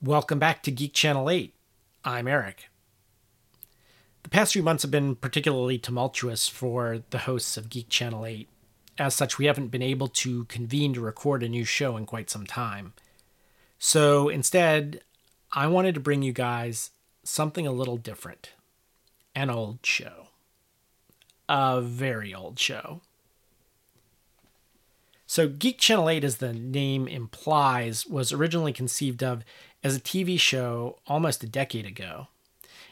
Welcome back to Geek Channel 8. I'm Eric. The past few months have been particularly tumultuous for the hosts of Geek Channel 8. As such, we haven't been able to convene to record a new show in quite some time. So instead, I wanted to bring you guys something a little different. An old show. A very old show. So Geek Channel 8, as the name implies, was originally conceived of as a TV show almost a decade ago.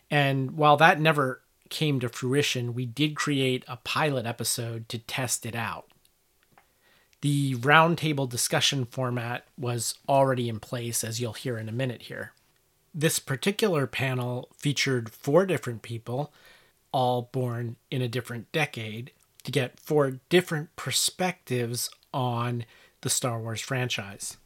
And while that never came to fruition, we did create a pilot episode to test it out. The roundtable discussion format was already in place, as you'll hear in a minute here. This particular panel featured four different people, all born in a different decade, to get four different perspectives on the Star Wars franchise.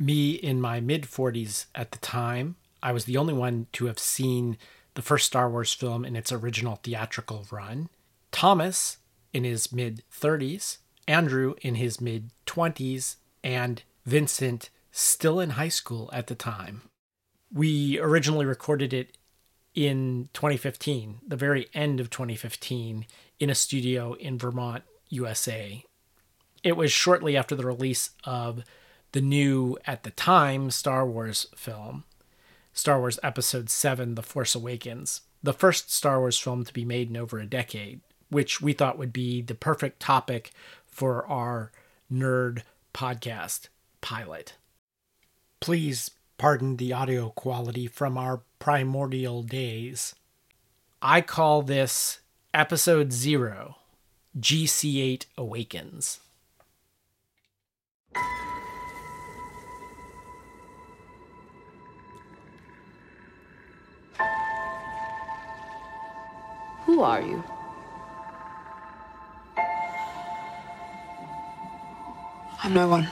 Me in my mid-40s at the time, I was the only one to have seen the first Star Wars film in its original theatrical run. Thomas in his mid-30s, Andrew in his mid-20s, and Vincent still in high school at the time. We originally recorded it in 2015, the very end of 2015, in a studio in Vermont, USA. It was shortly after the release of the new, at the time, Star Wars film, Star Wars Episode VII, The Force Awakens, the first Star Wars film to be made in over a decade, which we thought would be the perfect topic for our nerd podcast pilot. Please pardon the audio quality from our primordial days. I call this Episode 0, GC8 Awakens. Who are you? I'm no one.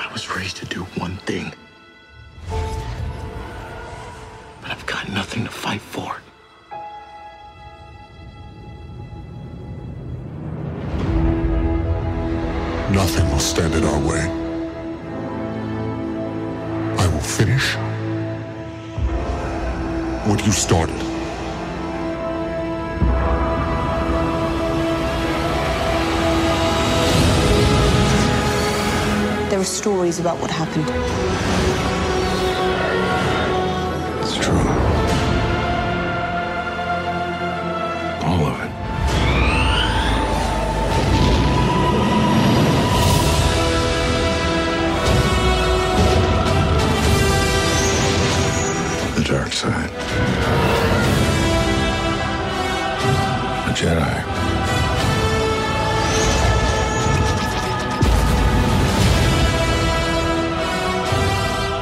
I was raised to do one thing, but I've got nothing to fight for. Nothing will stand in our way. I will finish what you started. There are stories about what happened. It's true. All of it. Dark side. A Jedi.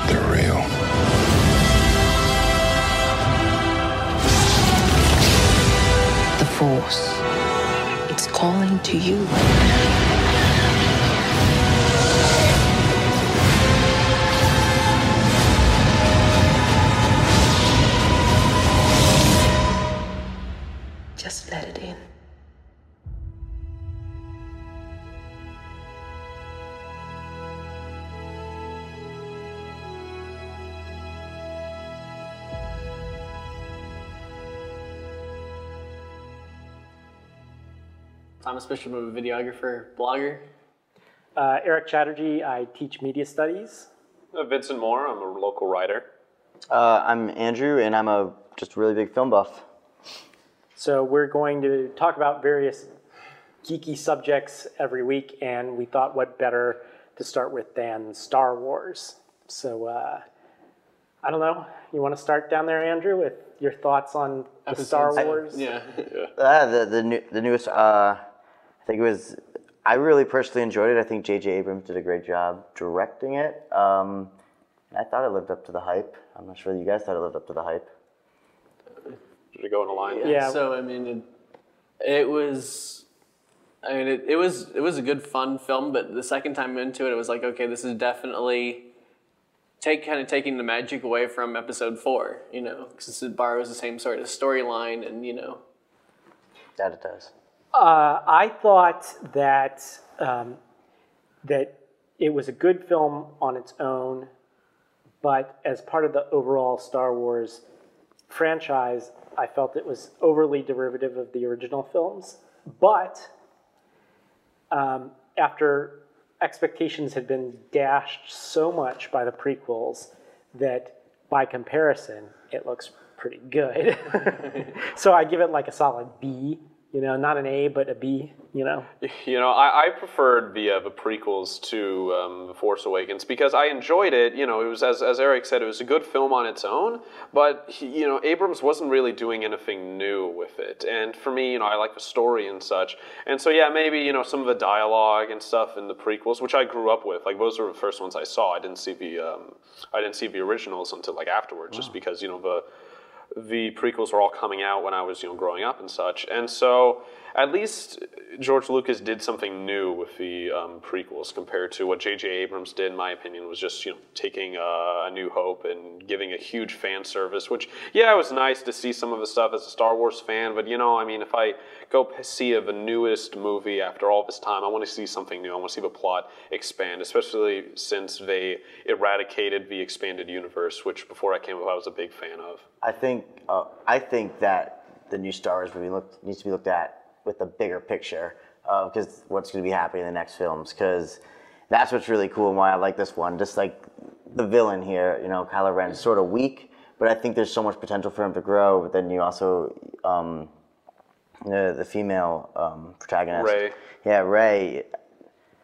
They're real. The Force. It's calling to you. Thomas Bishop, I'm a videographer, blogger. Eric Chatterjee, I teach media studies. Vincent Moore, I'm a local writer. I'm Andrew, and I'm a just really big film buff. So we're going to talk about various geeky subjects every week, and we thought what better to start with than Star Wars. So I don't know, you want to start down there, Andrew, with your thoughts on the Star Wars? The newest... I think it was, I really personally enjoyed it. I think J.J. Abrams did a great job directing it. I thought it lived up to the hype. I'm not sure you guys thought it lived up to the hype. Did it go in a line? Yeah. So, I mean, it was a good, fun film, but the second time into it, it was like, okay, this is definitely taking the magic away from Episode 4, you know, because it borrows the same sort of storyline and, you know. That it does. I thought that that it was a good film on its own, but as part of the overall Star Wars franchise, I felt it was overly derivative of the original films. But after expectations had been dashed so much by the prequels that by comparison, it looks pretty good. So I give it like a solid B, you know, not an A, but a B, you know. You know, I preferred the prequels to The Force Awakens because I enjoyed it. You know, it was, as Eric said, it was a good film on its own, but, you know, Abrams wasn't really doing anything new with it. And for me, you know, I like the story and such. And so, yeah, maybe, you know, some of the dialogue and stuff in the prequels, which I grew up with, like, those were the first ones I saw. I didn't see the originals until, like, afterwards, just because, you know, the prequels were all coming out when I was, you know, growing up and such. And so at least George Lucas did something new with the prequels compared to what J.J. Abrams did, in my opinion, was just, you know, taking A New Hope and giving a huge fan service, which, yeah, it was nice to see some of the stuff as a Star Wars fan, but, you know, I mean, if I go see the newest movie after all this time, I want to see something new. I want to see the plot expand, especially since they eradicated the expanded universe, which before I came up, I was a big fan of. I think that the new Star Wars movie needs to be looked at with a bigger picture of what's going to be happening in the next films, because that's what's really cool and why I like this one. Just like the villain here, you know, Kylo Ren is sort of weak, but I think there's so much potential for him to grow. But then you also, the female protagonist. Rey. Yeah, Rey.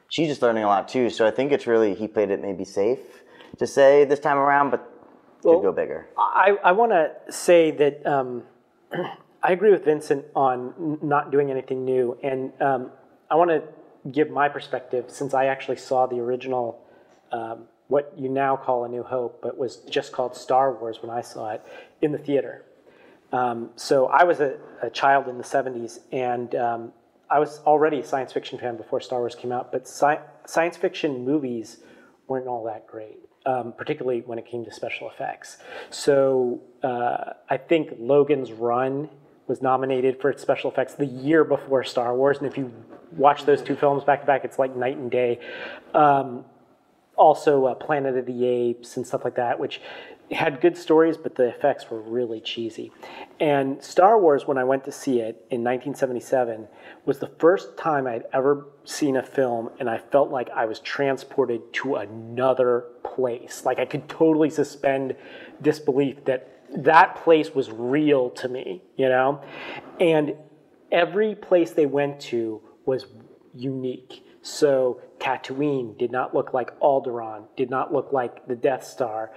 She's just learning a lot too. So I think it's really, he played it maybe safe to say this time around, but could go bigger. I want to say that I agree with Vincent on not doing anything new, and I want to give my perspective since I actually saw the original, what you now call A New Hope, but was just called Star Wars when I saw it, in the theater. So I was a child in the 70s, and I was already a science fiction fan before Star Wars came out, but science fiction movies weren't all that great. Particularly when it came to special effects. So I think Logan's Run was nominated for its special effects the year before Star Wars, and if you watch those two films back to back, it's like night and day. Also Planet of the Apes and stuff like that, which had good stories, but the effects were really cheesy. And Star Wars, when I went to see it in 1977, was the first time I'd ever seen a film, and I felt like I was transported to another place. Like I could totally suspend disbelief that that place was real to me, you know? And every place they went to was unique. So Tatooine did not look like Alderaan, did not look like the Death Star.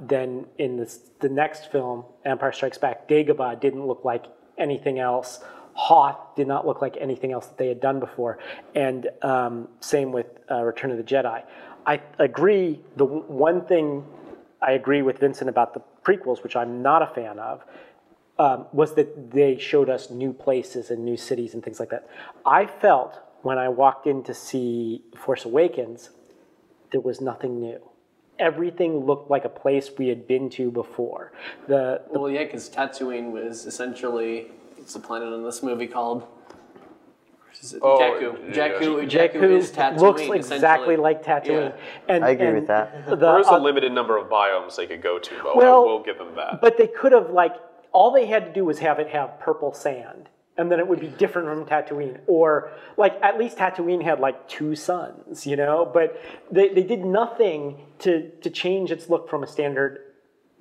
Then in the next film, Empire Strikes Back, Dagobah didn't look like anything else. Hoth did not look like anything else that they had done before. And same with Return of the Jedi. I agree, the one thing I agree with Vincent about the prequels, which I'm not a fan of, was that they showed us new places and new cities and things like that. I felt when I walked in to see Force Awakens, there was nothing new. Everything looked like a place we had been to before. Well, yeah, because Tatooine was essentially, it's a planet in this movie called... Jakku. Jakku is Tatooine. Looks exactly like Tatooine. Yeah. And I agree with that. There's a limited number of biomes they could go to, but we'll give them that. But they could have, like, all they had to do was have it have purple sand, and then it would be different from Tatooine. Or, like, at least Tatooine had, like, two suns, you know? But they did nothing to change its look from a standard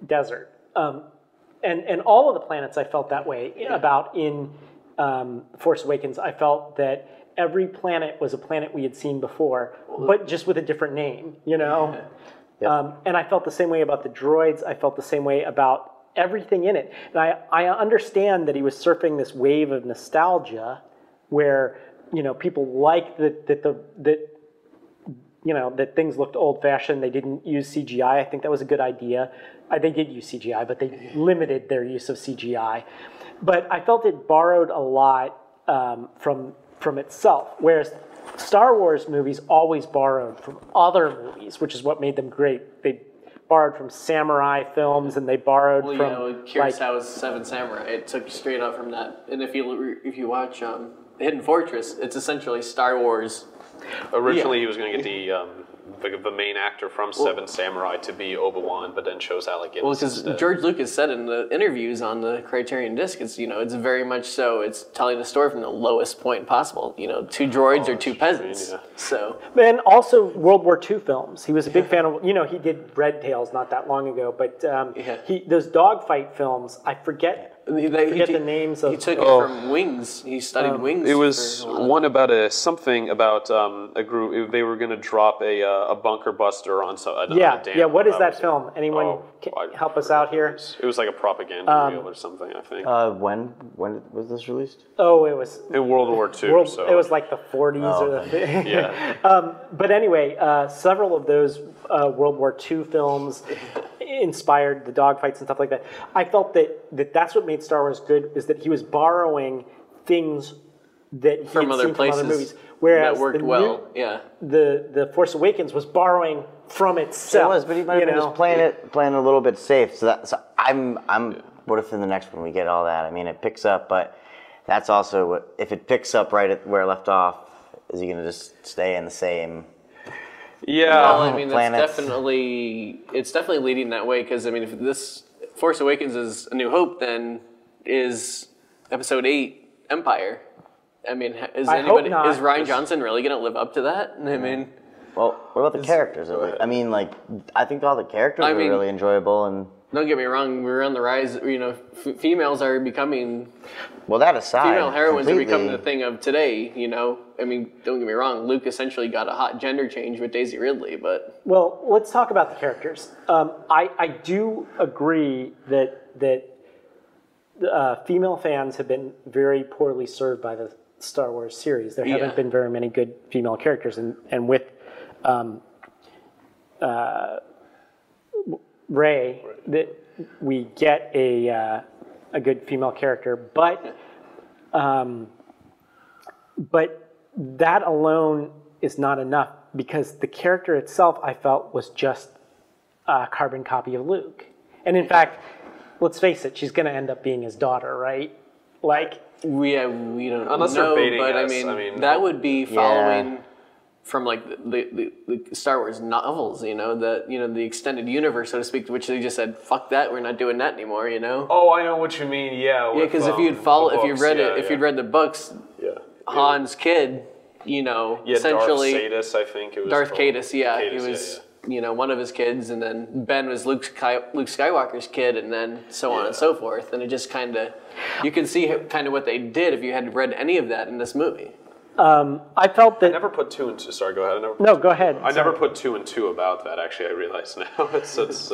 desert. And all of the planets I felt that way about in... Force Awakens, I felt that every planet was a planet we had seen before, but just with a different name, you know? Yeah. Yeah. And I felt the same way about the droids. I felt the same way about everything in it. And I understand that he was surfing this wave of nostalgia where, you know, people liked that things looked old-fashioned. They didn't use CGI. I think that was a good idea. They did use CGI, but they limited their use of CGI. But I felt it borrowed a lot from itself, whereas Star Wars movies always borrowed from other movies, which is what made them great. They borrowed from samurai films, and they borrowed from, Kurosawa's Seven Samurai. It took straight up from that. And if you watch The Hidden Fortress, it's essentially Star Wars. Originally, he was going to get the main actor from Seven Samurai to be Obi-Wan, but then chose Alec Guinness. Well, because George Lucas said in the interviews on the Criterion Disc, it's very much so, it's telling the story from the lowest point possible. Two droids or two peasants. Yeah. So. And also World War II films. He was a big fan of, he did Red Tails not that long ago, but those dogfight films, I forget. He forget the names of... He took it from Wings. He studied Wings. It was one about a group. They were going to drop a bunker buster on a dam. Yeah, what is that film? Anyone help us out here? It was like a propaganda reel or something, I think. When was this released? Oh, it was... In World War II, It was like the 40s or the... Yeah. But anyway, several of those World War II films... inspired the dogfights and stuff like that. I felt that that's what made Star Wars good, is that he was borrowing things that from other places, from other movies. Whereas that worked well. Yeah. The Force Awakens was borrowing from itself. It was, but he might have been just playing it a little bit safe. So I'm. What if in the next one we get all that? I mean, it picks up, but that's also what, if it picks up right at where it left off, is he going to just stay in the same? Yeah, I mean, it's definitely leading that way, because I mean, if this Force Awakens is A New Hope, then is Episode VIII Empire? I mean, is Ryan Johnson really going to live up to that? I mean, well, what about the characters? I mean, I think all the characters are really enjoyable, and don't get me wrong, we're on the rise. Females are becoming. Well, that aside, female heroines are becoming the thing of today. I mean, don't get me wrong. Luke essentially got a hot gender change with Daisy Ridley, but let's talk about the characters. I do agree that female fans have been very poorly served by the Star Wars series. There haven't been very many good female characters, and with Rey, that we get a good female character, but that alone is not enough, because the character itself, I felt, was just a carbon copy of Luke. And in fact, let's face it, she's going to end up being his daughter, right? We don't know. Unless they're baiting us. I mean, that would be following. Yeah. From like the Star Wars novels, the extended universe, so to speak, which they just said, "Fuck that, we're not doing that anymore," Oh, I know what you mean. Yeah. Because if you'd read the books, Han's kid, essentially Darth Caedus, I think it was. Darth Caedus, he was. One of his kids, and then Ben was Luke Skywalker's kid, and then so on and so forth. And it just kind of, you can see kind of what they did if you had read any of that in this movie. I felt that... I never put two and two... Sorry, go ahead. I never put two and two about that, actually, I realize now.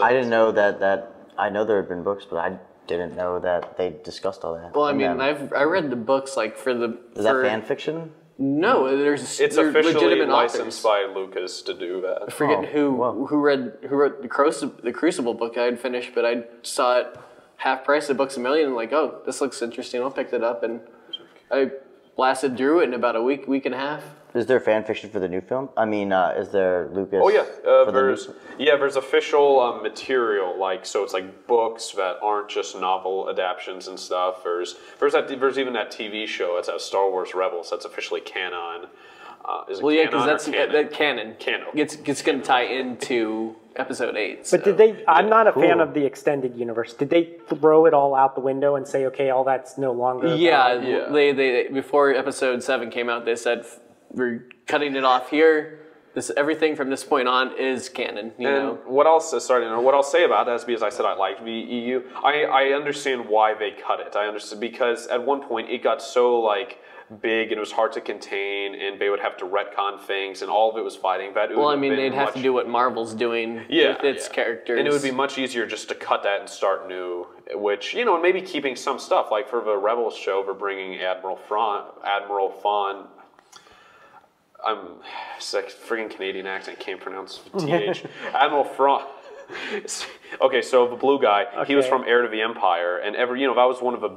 I didn't know that... I know there had been books, but I didn't know that they discussed all that. Well, I mean, I read the books, for the... Is that fan fiction? No, it's officially licensed by Lucas to do that. I forget who wrote the Crucible book I had finished, but I saw it half price at Books A Million, and this looks interesting, I'll pick it up, and I... blasted through it in about a week and a half. Is there fan fiction for the new film? I mean, is there Lucas? Oh yeah, there's official material. It's books that aren't just novel adaptions and stuff. There's even that TV show. It's out, Star Wars Rebels. That's officially canon. Because that's canon. Canon. It's going to tie into Episode VIII. But did they? I'm not a fan of the extended universe. Did they throw it all out the window and say, okay, all that's no longer? Yeah. They before Episode VII came out, they said we're cutting it off here. Everything from this point on is canon. What I'll say about that is, because I said I liked the EU. I understand why they cut it. I understand, because at one point it got so big, and it was hard to contain, and they would have to retcon things, and all of it was fighting. They'd have to do what Marvel's doing with its characters. And it would be much easier just to cut that and start new, which, and maybe keeping some stuff, like for the Rebels show, for bringing Admiral Thrawn. It's freaking Canadian accent, can't pronounce TH. Admiral Thrawn. Okay, so the blue guy, he was from Heir to the Empire, and that was one of the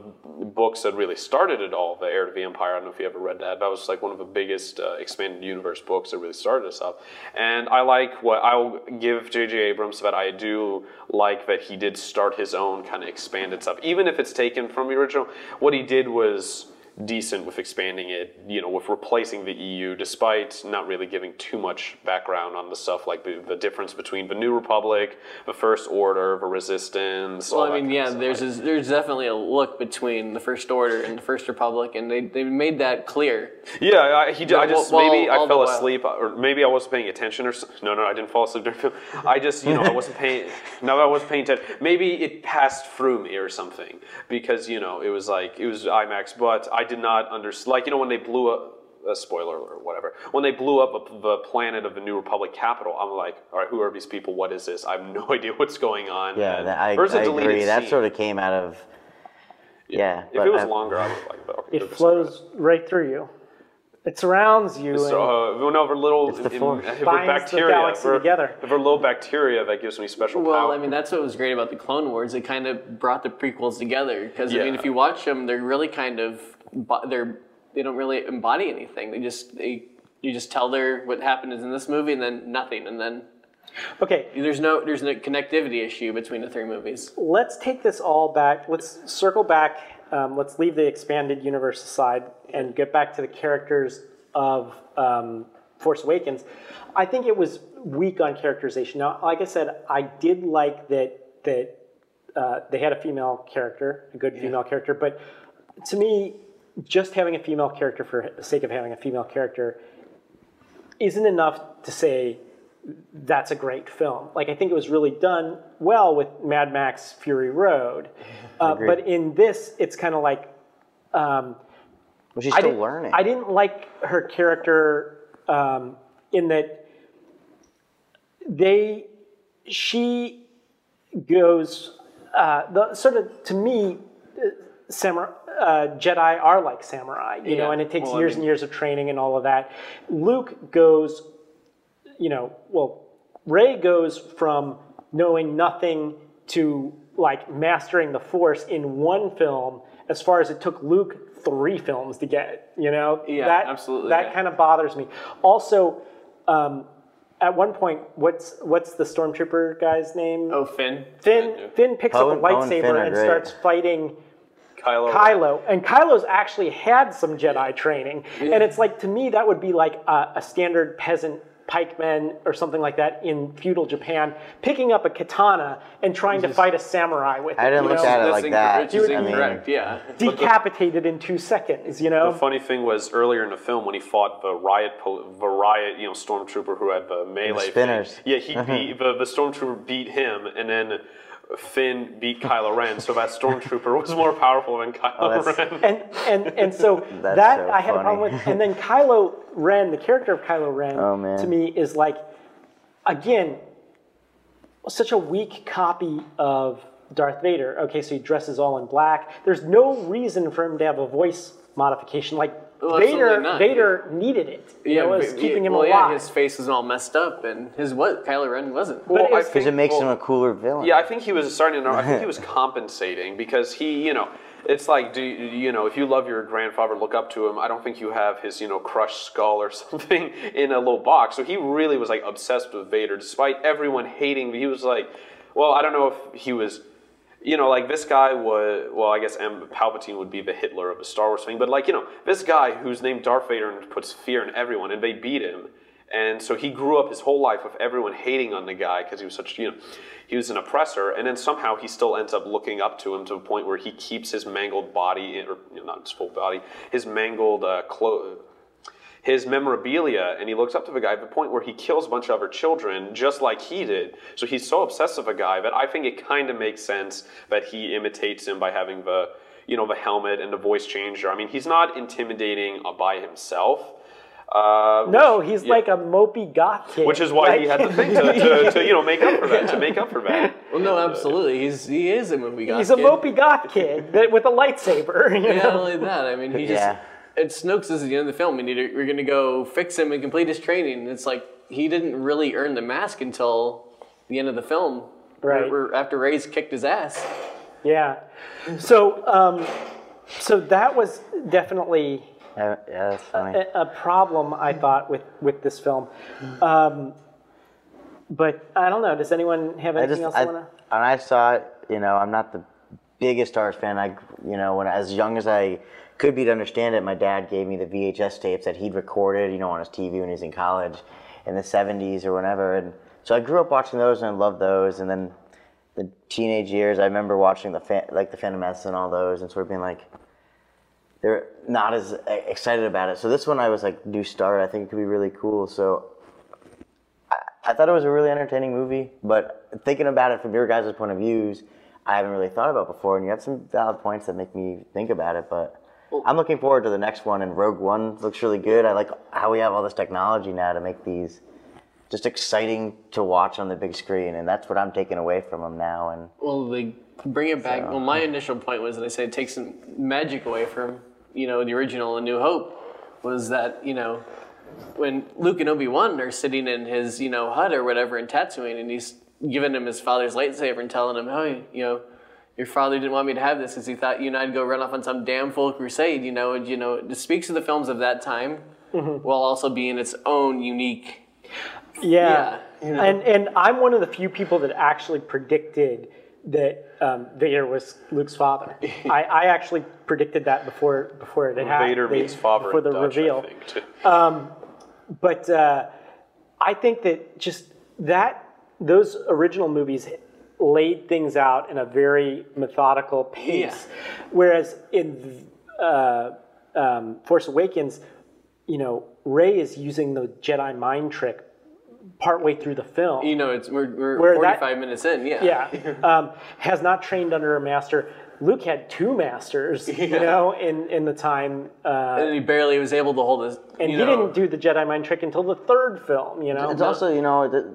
books that really started it all, the Heir to the Empire. I don't know if you ever read that. That was like one of the biggest expanded universe books that really started us up. And I like what I'll give J.J. Abrams, that I do like that he did start his own kind of expanded stuff. Even if it's taken from the original, what he did was decent with expanding it, with replacing the EU, despite not really giving too much background on the stuff, like the difference between the New Republic, the First Order, the Resistance. Well, I mean, yeah, there's definitely a look between the First Order and the First Republic, and they made that clear. Yeah, I fell asleep, or maybe I wasn't paying attention, or no, I didn't fall asleep during film. I just, I wasn't paying. No, I wasn't paying attention. Maybe it passed through me or something, because it was IMAX, but I did not understand, when they blew up, spoiler or whatever, when they blew up the planet of the New Republic capital, I'm like, all right, who are these people? What is this? I have no idea what's going on. Yeah, I agree. Scene. That sort of came out of, yeah. If it was longer, I would like that. Okay, it flows right through you. It surrounds you. So, if we're little bacteria, that gives me special power. Well, I mean, that's what was great about the Clone Wars. It kind of brought the prequels together. Because, I mean, if you watch them, they're really kind of, they don't really embody anything. You just tell what happened is in this movie, and then nothing, and then... Okay. There's no connectivity issue between the three movies. Let's take this all back. Let's circle back. Let's leave the expanded universe aside and get back to the characters of Force Awakens. I think it was weak on characterization. Now, like I said, I did like that they had a female character, a good female character. But to me, just having a female character for the sake of having a female character isn't enough to say that's a great film. Like, I think it was really done well with Mad Max Fury Road. But in this, it's kind of like... well, she's still learning. I didn't like her character in that she goes... to me, Jedi are like samurai, you know, and it takes years and years of training and all of that. Luke goes... Rey goes from knowing nothing to, like, mastering the Force in one film, as far as it took Luke 3 films to get, Yeah, absolutely. That kind of bothers me. Also, at one point, what's the stormtrooper guy's name? Oh, Finn. Finn picks up a lightsaber and starts fighting... Kylo. And Kylo's actually had some Jedi training. Yeah. And it's like, to me, that would be like a standard peasant pikemen or something like that in feudal Japan, picking up a katana and trying to fight a samurai with it. I didn't look at it like that. Which is incorrect, yeah. Decapitated in 2 seconds, The funny thing was, earlier in the film, when he fought the riot stormtrooper who had the melee. The spinners. Thing, the stormtrooper beat him, and then Finn beat Kylo Ren, so that stormtrooper was more powerful than Kylo Ren. And so that so I had a problem with. And then Kylo Ren, the character of Kylo Ren, to me is like, again, such a weak copy of Darth Vader. Okay, so he dresses all in black. There's no reason for him to have a voice modification. Like, Vader needed it. Yeah, it was keeping him alive. Yeah, his face was all messed up, and Kylo Ren wasn't. Well, because it makes him a cooler villain. Yeah, I think he was starting to know. I think he was compensating because he, it's like, if you love your grandfather, look up to him. I don't think you have his, crushed skull or something in a little box. So he really was like obsessed with Vader, despite everyone hating. He was like, well, I don't know if he was. This guy was, well, I guess Palpatine would be the Hitler of the Star Wars thing, but, this guy who's named Darth Vader and puts fear in everyone, and they beat him, and so he grew up his whole life with everyone hating on the guy because he was such, he was an oppressor, and then somehow he still ends up looking up to him to the point where he keeps his mangled body, or not his full body, his mangled clothes, his memorabilia, and he looks up to the guy at the point where he kills a bunch of other children just like he did. So he's so obsessed with a guy that I think it kind of makes sense that he imitates him by having the, the helmet and the voice changer. I mean, he's not intimidating by himself. He's like a mopey goth kid. Which is why he had the thing to make up for that. To make up for that. Well, no, absolutely. He is a mopey goth kid. He's a mopey goth kid with a lightsaber. Not only that. I mean, he just... Yeah. And Snoke's is the end of the film, and we're going to go fix him and complete his training. It's like he didn't really earn the mask until the end of the film. Right. After Rey's kicked his ass. Yeah. So, so that was definitely that's funny. A problem, I thought, with this film. But I don't know. Does anyone have anything else they want to? When I saw it, you know, I'm not the biggest Star Wars fan. When as young as I could be to understand it, my dad gave me the VHS tapes that he'd recorded, you know, on his TV when he was in college in the 70s or whenever. And so I grew up watching those, and I loved those. And then the teenage years, I remember watching the Phantom Menace and all those, and sort of being like, they're not as excited about it. So this one, I was like, new start. I think it could be really cool. So I thought it was a really entertaining movie, but thinking about it from your guys' point of views, I haven't really thought about before, and you have some valid points that make me think about it, but I'm looking forward to the next one, and Rogue One looks really good. I like how we have all this technology now to make these just exciting to watch on the big screen, and that's what I'm taking away from them now. And well, they bring it back. So, well, my initial point was that I said it takes some magic away from, you know, the original A New Hope, was that, you know, when Luke and Obi-Wan are sitting in his, you know, hut or whatever in Tatooine, and he's giving him his father's lightsaber and telling him, "Hey, you know, your father didn't want me to have this because he thought you and I'd go run off on some damn full crusade." You know, and, you know, it speaks to the films of that time, mm-hmm. while also being its own unique. Yeah. You know? And I'm one of the few people that actually predicted that Vader was Luke's father. I actually predicted that before it had happened. Vader means father before the Dutch reveal. I think, too. But I think that just that those original movies laid things out in a very methodical pace, whereas in Force Awakens, you know, Rey is using the Jedi mind trick partway through the film. You know, we're 45 minutes in, has not trained under a master. Luke had two masters, you know, in the time. And he barely was able to hold his... And he didn't do the Jedi mind trick until the third film, you know? It's also, you know,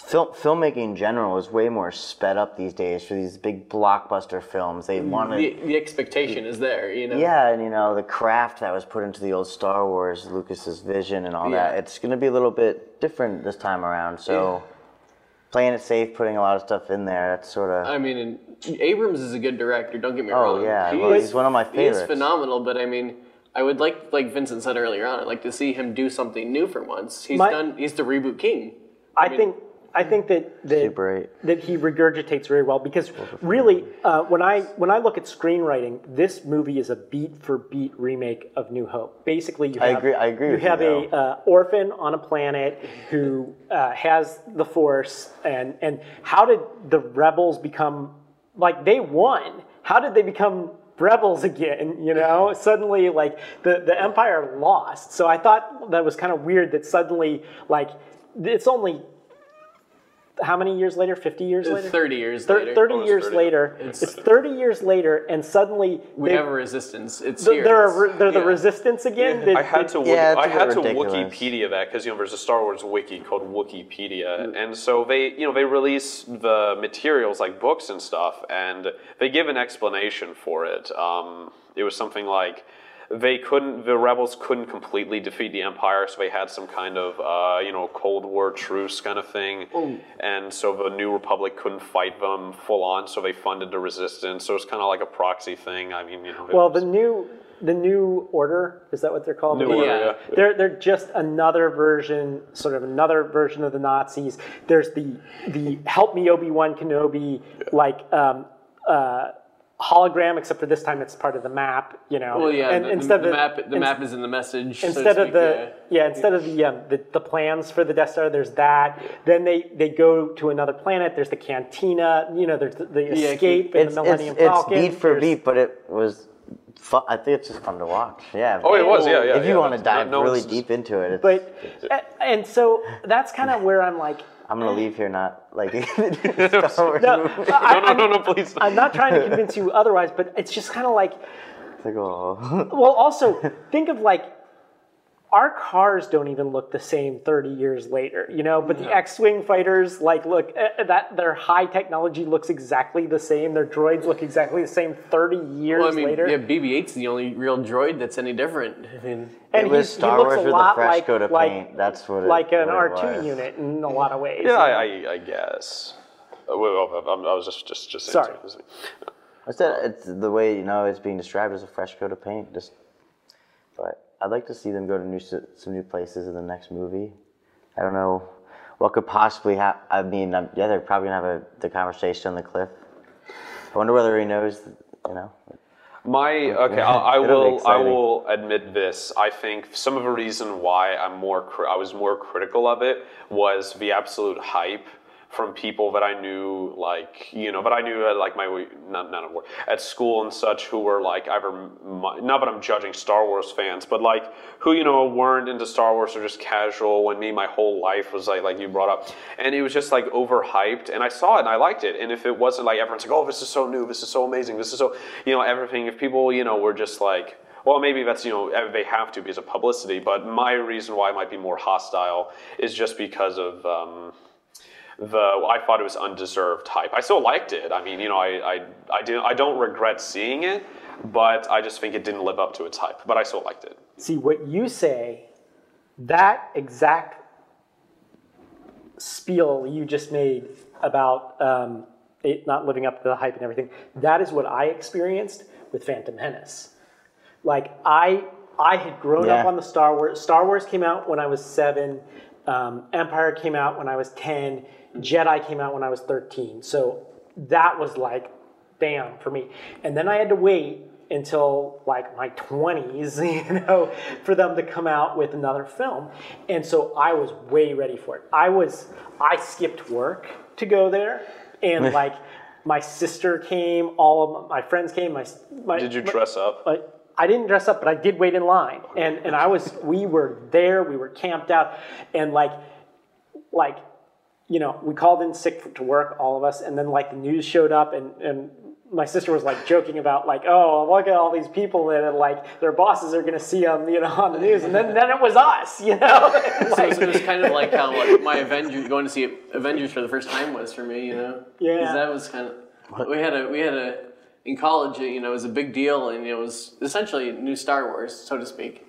filmmaking in general is way more sped up these days for these big blockbuster films. They wanted... The expectation is there, you know? Yeah, and, you know, the craft that was put into the old Star Wars, Lucas's vision and all that, it's going to be a little bit different this time around, so... Yeah. Playing it safe, putting a lot of stuff in there, that's sort of... I mean, and Abrams is a good director, don't get me wrong. Oh, yeah, he's one of my favorites. He's phenomenal, but I mean, I would like Vincent said earlier on, I'd like to see him do something new for once. He's the reboot king. I think that he regurgitates very well, because really, when I look at screenwriting, this movie is a beat-for-beat remake of New Hope. Basically, you have, I agree you have an orphan on a planet who has the Force, and how did the rebels become, like, they won. How did they become rebels again, you know? Suddenly, like, the Empire lost. So I thought that was kind of weird that suddenly, like, it's only... How many years later? 50 years later? 30 years later. 30 years later. It's 30 years later, and suddenly... We have a resistance. It's here. They're the resistance again? Yeah. I had to Wikipedia that, because, you know, there's a Star Wars wiki called Wikipedia. And so they release the materials like books and stuff, and they give an explanation for it. It was something like... The rebels couldn't completely defeat the Empire, so they had some kind of, Cold War truce kind of thing. Oh. And so the New Republic couldn't fight them full on, so they funded the resistance. So it's kind of like a proxy thing. I mean, you know. Well, the New Order, is that what they're called? New Order, yeah. They're just another version of the Nazis. There's the Help Me Obi-Wan Kenobi, hologram, except for this time it's part of the map, you know. Well, yeah, and the map is in the message. Instead of the plans for the Death Star, there's that. Then they go to another planet. There's the cantina. You know, there's the escape and the Millennium Falcon. It's beat for beat, but it was fun. I think it's just fun to watch. Yeah. Oh, it was. Yeah. If you want to dive really deep into it, and so that's kind of where I'm like. I'm going to leave here not liking Star Wars. No, please. I'm not trying to convince you otherwise, but it's just kind of like... It's like, oh. Well, also, think of like, our cars don't even look the same 30 years later, you know? But the X-Wing fighters, like, look, their high technology looks exactly the same. Their droids look exactly the same 30 years later. Yeah, BB-8's the only real droid that's any different. I mean... And he looks a lot like an R2 unit in a lot of ways. Yeah, I guess. I was just sorry. I said it's the way, you know, it's being described as a fresh coat of paint. Just, but I'd like to see them go to some new places in the next movie. I don't know what could possibly happen. I mean, yeah, they're probably gonna have the conversation on the cliff. I wonder whether he knows, you know. I will admit this. I think some of the reason why I was more critical of it was the absolute hype from people that I knew, like, you know, but I knew at, like, at school and such, who were like either, not that I'm judging Star Wars fans, but like who, you know, weren't into Star Wars or just casual. And me, my whole life was like you brought up, and it was just like overhyped. And I saw it and I liked it. And if it wasn't like everyone's like, oh, this is so new, this is so amazing, this is so, you know, everything. If people, you know, were just like, well, maybe that's, you know, they have to because of publicity. But my reason why I might be more hostile is just because of. I thought it was undeserved hype. I still liked it. I mean, you know, I don't regret seeing it, but I just think it didn't live up to its hype. But I still liked it. See, what you say, that exact spiel you just made about it not living up to the hype and everything, that is what I experienced with Phantom Menace. Like, I had grown up on the Star Wars. Star Wars came out when I was 7. Empire came out when I was 10. Jedi came out when I was 13. So that was like, bam, for me. And then I had to wait until like my 20s, you know, for them to come out with another film. And so I was way ready for it. I skipped work to go there. And like my sister came, all of my friends came. Did you dress up? I didn't dress up, but I did wait in line. And we were there, we were camped out. And like, you know, we called in sick to work, all of us, and then like the news showed up, and my sister was like joking about like, oh, look at all these people and like their bosses are gonna see them, you know, on the news. And then it was us, you know. And, like, so it was kind of like how like my Avengers, going to see Avengers for the first time was for me, you know. Yeah. Because that was kind of we had a in college, you know, it was a big deal, and it was essentially new Star Wars, so to speak.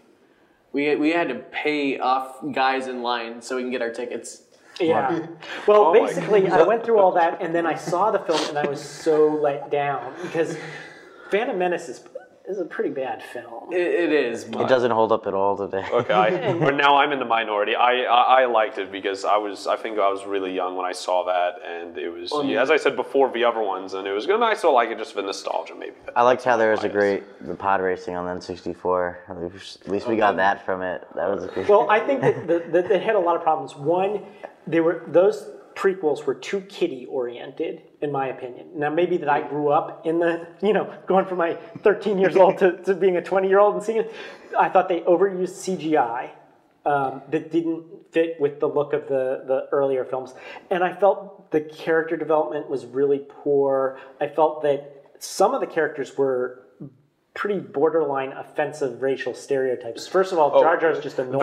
We had to pay off guys in line so we can get our tickets. Yeah. Well, basically, I went through all that, and then I saw the film, and I was so let down because Phantom Menace is a pretty bad film. It is. But... it doesn't hold up at all today. Okay. But now I'm in the minority. I liked it because I think I was really young when I saw that, and it was, as I said before, the other ones, and it was good. I still like it just for nostalgia, maybe. I liked how there was the pod racing on the N64. At least we got that from it. That was a good. Well, I think that it had a lot of problems. One, those prequels were too kiddie-oriented, in my opinion. Now, maybe that I grew up in the, you know, going from my 13 years old to being a 20-year-old and seeing it. I thought they overused CGI that didn't fit with the look of the earlier films. And I felt the character development was really poor. I felt that some of the characters were pretty borderline offensive racial stereotypes. First of all, Jar Jar's just annoying.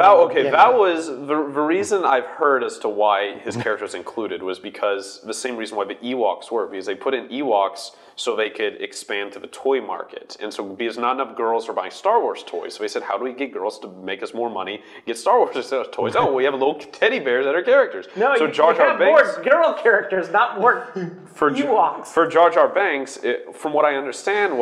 That was the reason I've heard as to why his character's included was because the same reason why the Ewoks were, because they put in Ewoks so they could expand to the toy market. And so because not enough girls are buying Star Wars toys, so they said, how do we get girls to make us more money, get Star Wars toys? Oh, we have little teddy bears that are characters. No, so Jar Jar Binks, more girl characters, not more Ewoks. For Jar Jar Binks, from what I understand,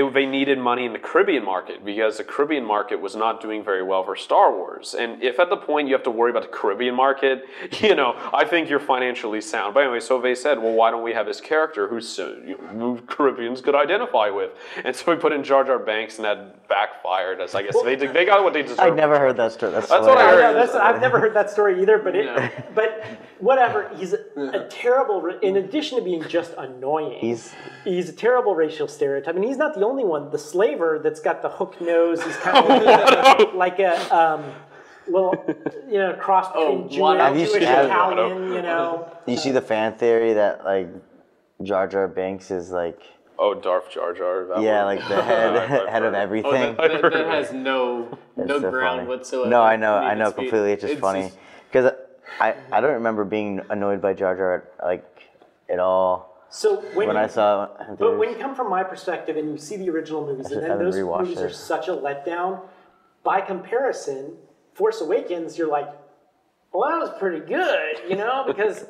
they needed money in the Caribbean market because the Caribbean market was not doing very well for Star Wars. And if at the point you have to worry about the Caribbean market, you know, I think you're financially sound. But anyway, so they said, well, why don't we have this character who Caribbeans could identify with? And so we put in Jar Jar Binks, and that backfired us. I guess they got what they deserved. I've never heard that story. That's what I heard. I've never heard that story either. But but whatever. He's a terrible. In addition to being just annoying, he's a terrible racial stereotype, and he's not the only one. The slaver that's got the hook nose is kind of like a little, you know, cross between Jewish Italian, you know. You see the fan theory that like Jar Jar Binks is like Darth Jar Jar. Like the head of everything. That has no so ground funny. Whatsoever. No, I know completely. It's just funny because I don't remember being annoyed by Jar Jar at all. So when I saw it, but when you come from my perspective and you see the original movies, and then those movies are such a letdown. By comparison, Force Awakens, you're like, well, that was pretty good, you know, because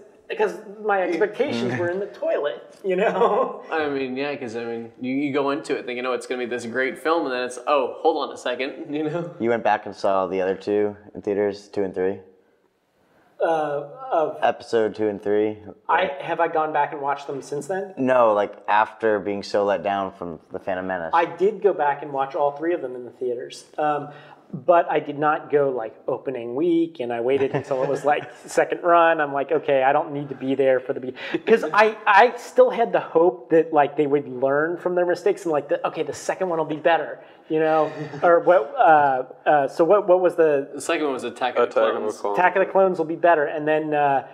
my expectations were in the toilet, you know? I mean, yeah, because, I mean, you go into it thinking, oh, it's going to be this great film, and then it's, oh, hold on a second, you know? You went back and saw the other two in theaters, 2 and 3? Of Episode 2 and 3. Have I gone back and watched them since then? No, like, after being so let down from The Phantom Menace. I did go back and watch all 3 of them in the theaters. But I did not go, like, opening week, and I waited until it was, like, second run. I'm like, okay, I don't need to be there for the beginning. Because I still had the hope that, like, they would learn from their mistakes and, like, okay, the second one will be better, you know? Or what, so what was the... The second one was Attack of the Clones. Attack of the Clones will be better, and then...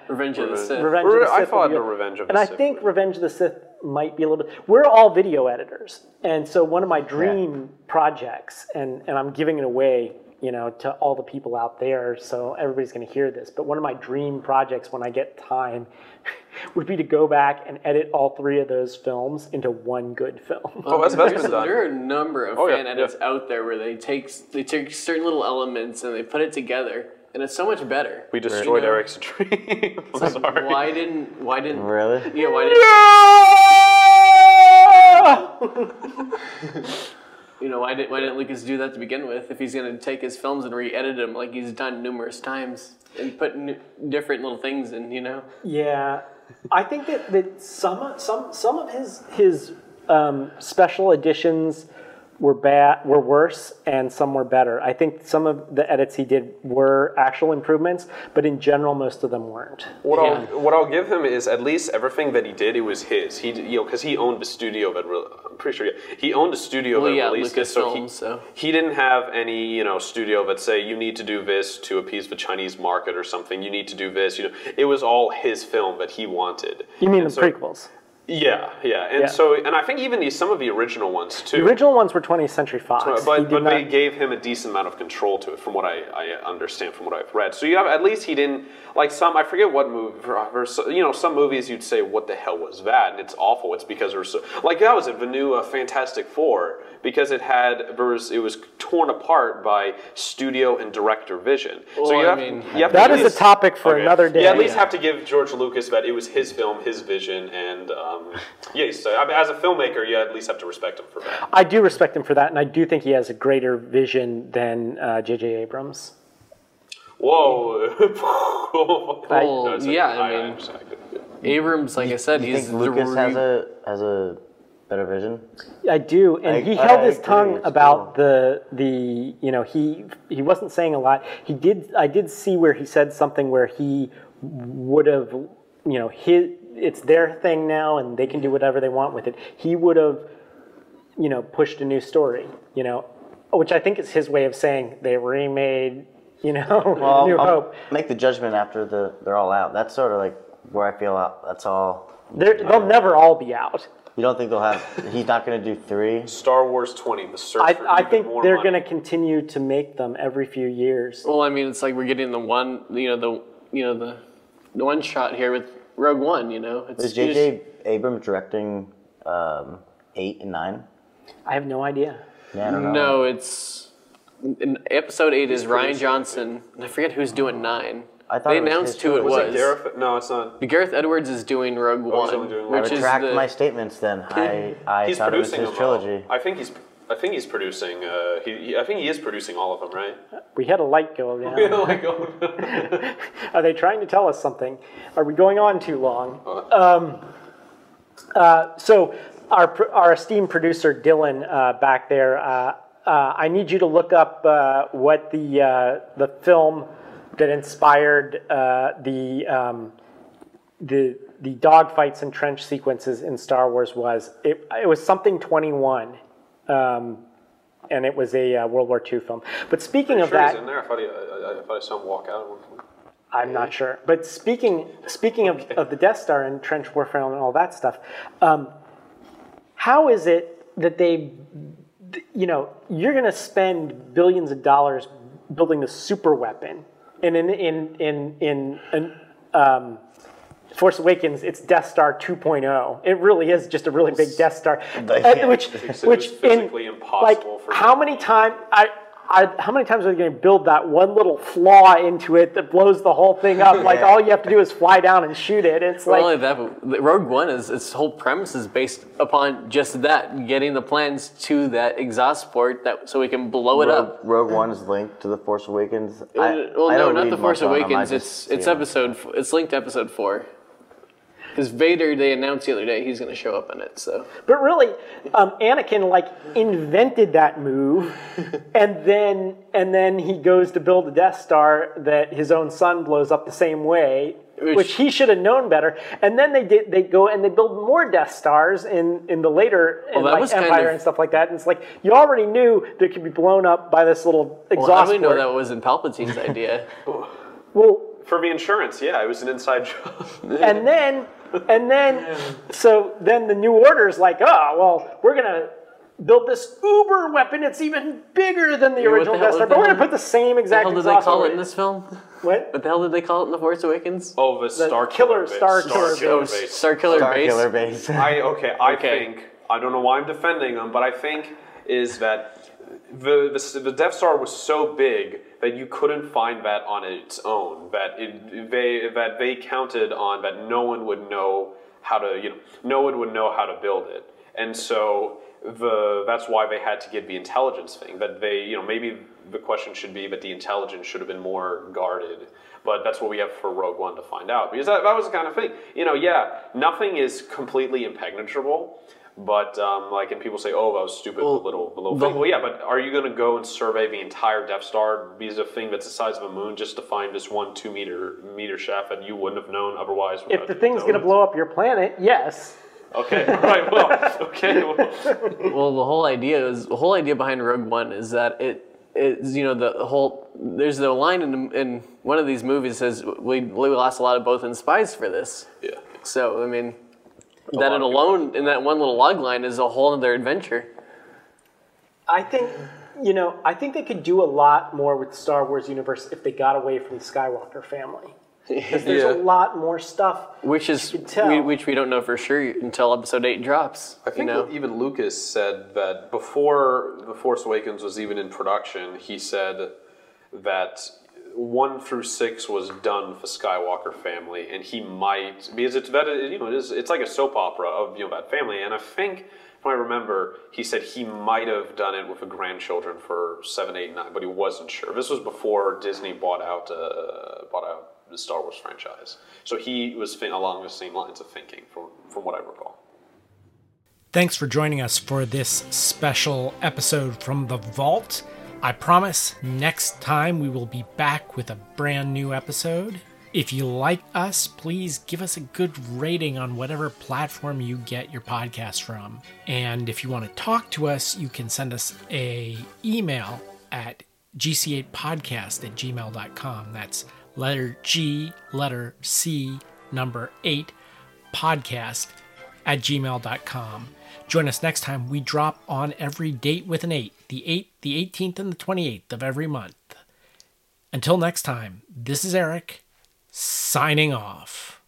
Revenge of the Sith. I thought the Revenge of the Sith. And I think Revenge of the Sith might be a little bit... We're all video editors, and so one of my dream projects, and I'm giving it away, you know, to all the people out there, so everybody's going to hear this, but one of my dream projects when I get time would be to go back and edit all 3 of those films into one good film. Oh, that's been done. There are a number of fan edits out there where they take certain little elements and they put it together. And it's so much better. We destroyed Eric's dream. I'm sorry. Why didn't? Really? Yeah. Why didn't Lucas do that to begin with? If he's gonna take his films and re-edit them like he's done numerous times and put different little things in, you know? Yeah, I think that some of his special editions were worse, and some were better. I think some of the edits he did were actual improvements, but in general, most of them weren't. What I'll give him is at least everything that he did, it was his. He, you know, because he owned the studio that I'm pretty sure he owned a studio that released it. So he didn't have any, you know, studio that say you need to do this to appease the Chinese market or something. You need to do this. You know, it was all his film that he wanted. You mean the prequels? So I think even some of the original ones too. The original ones were 20th Century Fox, but they gave him a decent amount of control to it, from what I understand, from what I've read. So you have, at least he didn't like some. I forget what movie, or, you know, some movies you'd say, "What the hell was that?" and it's awful. It's because there's so, like that was it, the new Fantastic Four, because it was torn apart by studio and director vision. Well, so that is a topic for another day. You at least have to give George Lucas that it was his film, his vision, and. So I mean, as a filmmaker, you at least have to respect him for that. I do respect him for that, and I do think he has a greater vision than J.J. Abrams. Whoa! Abrams, like I said, he's the... Lucas has a better vision. I do, and he held his tongue about the you know, he wasn't saying a lot. He did. I did see where he said something where he would have, you know, it's their thing now, and they can do whatever they want with it. He would have, you know, pushed a new story, you know, which I think is his way of saying they remade, you know, New Hope. Make the judgment after they're all out. That's sort of like where I feel out. That's all. They'll never all be out. You don't think they'll have? He's not going to do 3. Star Wars 20. The search. I think they're going to continue to make them every few years. Well, I mean, it's like we're getting the one shot here with Rogue One, you know. Is J.J. Abrams directing 8 and 9? I have no idea. Yeah, I don't know. No, it's... Episode 8 is Ryan Johnson, and I forget who's doing 9. I thought they announced who it was. No, it's not. Gareth Edwards is doing Rogue One. I retract my statements then. I thought it was his trilogy. I think he's producing. I think he is producing all of them, right? We had a light go down. Are they trying to tell us something? Are we going on too long? So our esteemed producer Dylan back there, I need you to look up what the film that inspired the dogfights and trench sequences in Star Wars was. It was something 21. And it was a World War II film. But speaking of that, he's in there. I thought I saw him walk out. I'm not sure. But speaking of the Death Star and trench warfare and all that stuff, how is it that they, you know, you're going to spend billions of dollars building a super weapon, and in Force Awakens, it's Death Star 2.0. It really is just a really big Death Star, which is physically impossible. Like, how many times I how many times are they going to build that one little flaw into it that blows the whole thing up? Like, all you have to do is fly down and shoot it. It's like, only that, but Rogue One, is its whole premise is based upon just that, getting the plans to that exhaust port that so we can blow it up. Rogue One is linked to The Force Awakens. Well, no, not The Force Awakens. It's linked to Episode 4. Because Vader, they announced the other day, he's going to show up in it. So, but really, Anakin invented that move, and then he goes to build a Death Star that his own son blows up the same way, which he should have known better. And then they go and they build more Death Stars in the later Empire and stuff like that. And it's like, you already knew that it could be blown up by this little exhaust. Well, how do we know that wasn't Palpatine's idea? Well, for the insurance, yeah, it was an inside job. and then the New Order's like, oh, well, we're going to build this uber weapon. It's even bigger than the original Death Star, but we're going to put the same exact exhaust. What the hell did they call it in this film? What the hell did they call it in The Force Awakens? Oh, the Starkiller Base. Starkiller Base. I think, I don't know why I'm defending them, but I think is that the Death Star was so big that you couldn't find that on its own, that they counted on that no one would know how to build it, and so that's why they had to get the intelligence thing. That they, maybe the question should be that the intelligence should have been more guarded, but that's what we have for Rogue One to find out, because that was the kind of thing. Nothing is completely impenetrable. But, and people say, oh, that was stupid, the little thing. Well, yeah, but are you going to go and survey the entire Death Star, because a thing that's the size of a moon, just to find this one 2-meter shaft that you wouldn't have known otherwise? If the thing's going to blow up your planet, yes. Okay, all right, well, okay. Well, the whole idea behind Rogue One is that there's the line in one of these movies says, we lost a lot of both in spies for this. Yeah. So, I mean, that it alone, in that one little log line, is a whole other adventure. I think they could do a lot more with the Star Wars universe if they got away from the Skywalker family. Because there's a lot more stuff which we don't know for sure until Episode 8 drops. I think even Lucas said that before The Force Awakens was even in production, he said that 1 through 6 was done for Skywalker family, and he might, because it's like a soap opera of that family, and I think, if I remember, he said he might have done it with the grandchildren for 7, 8, 9, but he wasn't sure. This was before Disney bought out the Star Wars franchise, so he was along the same lines of thinking, from what I recall. Thanks for joining us for this special episode from the Vault. I promise next time we will be back with a brand new episode. If you like us, please give us a good rating on whatever platform you get your podcast from. And if you want to talk to us, you can send us an email at gc8podcast@gmail.com. That's letter G, letter C, number 8, podcast@gmail.com. Join us next time. We drop on every date with an 8, the 8th, the 18th, and the 28th of every month. Until next time, this is Eric, signing off.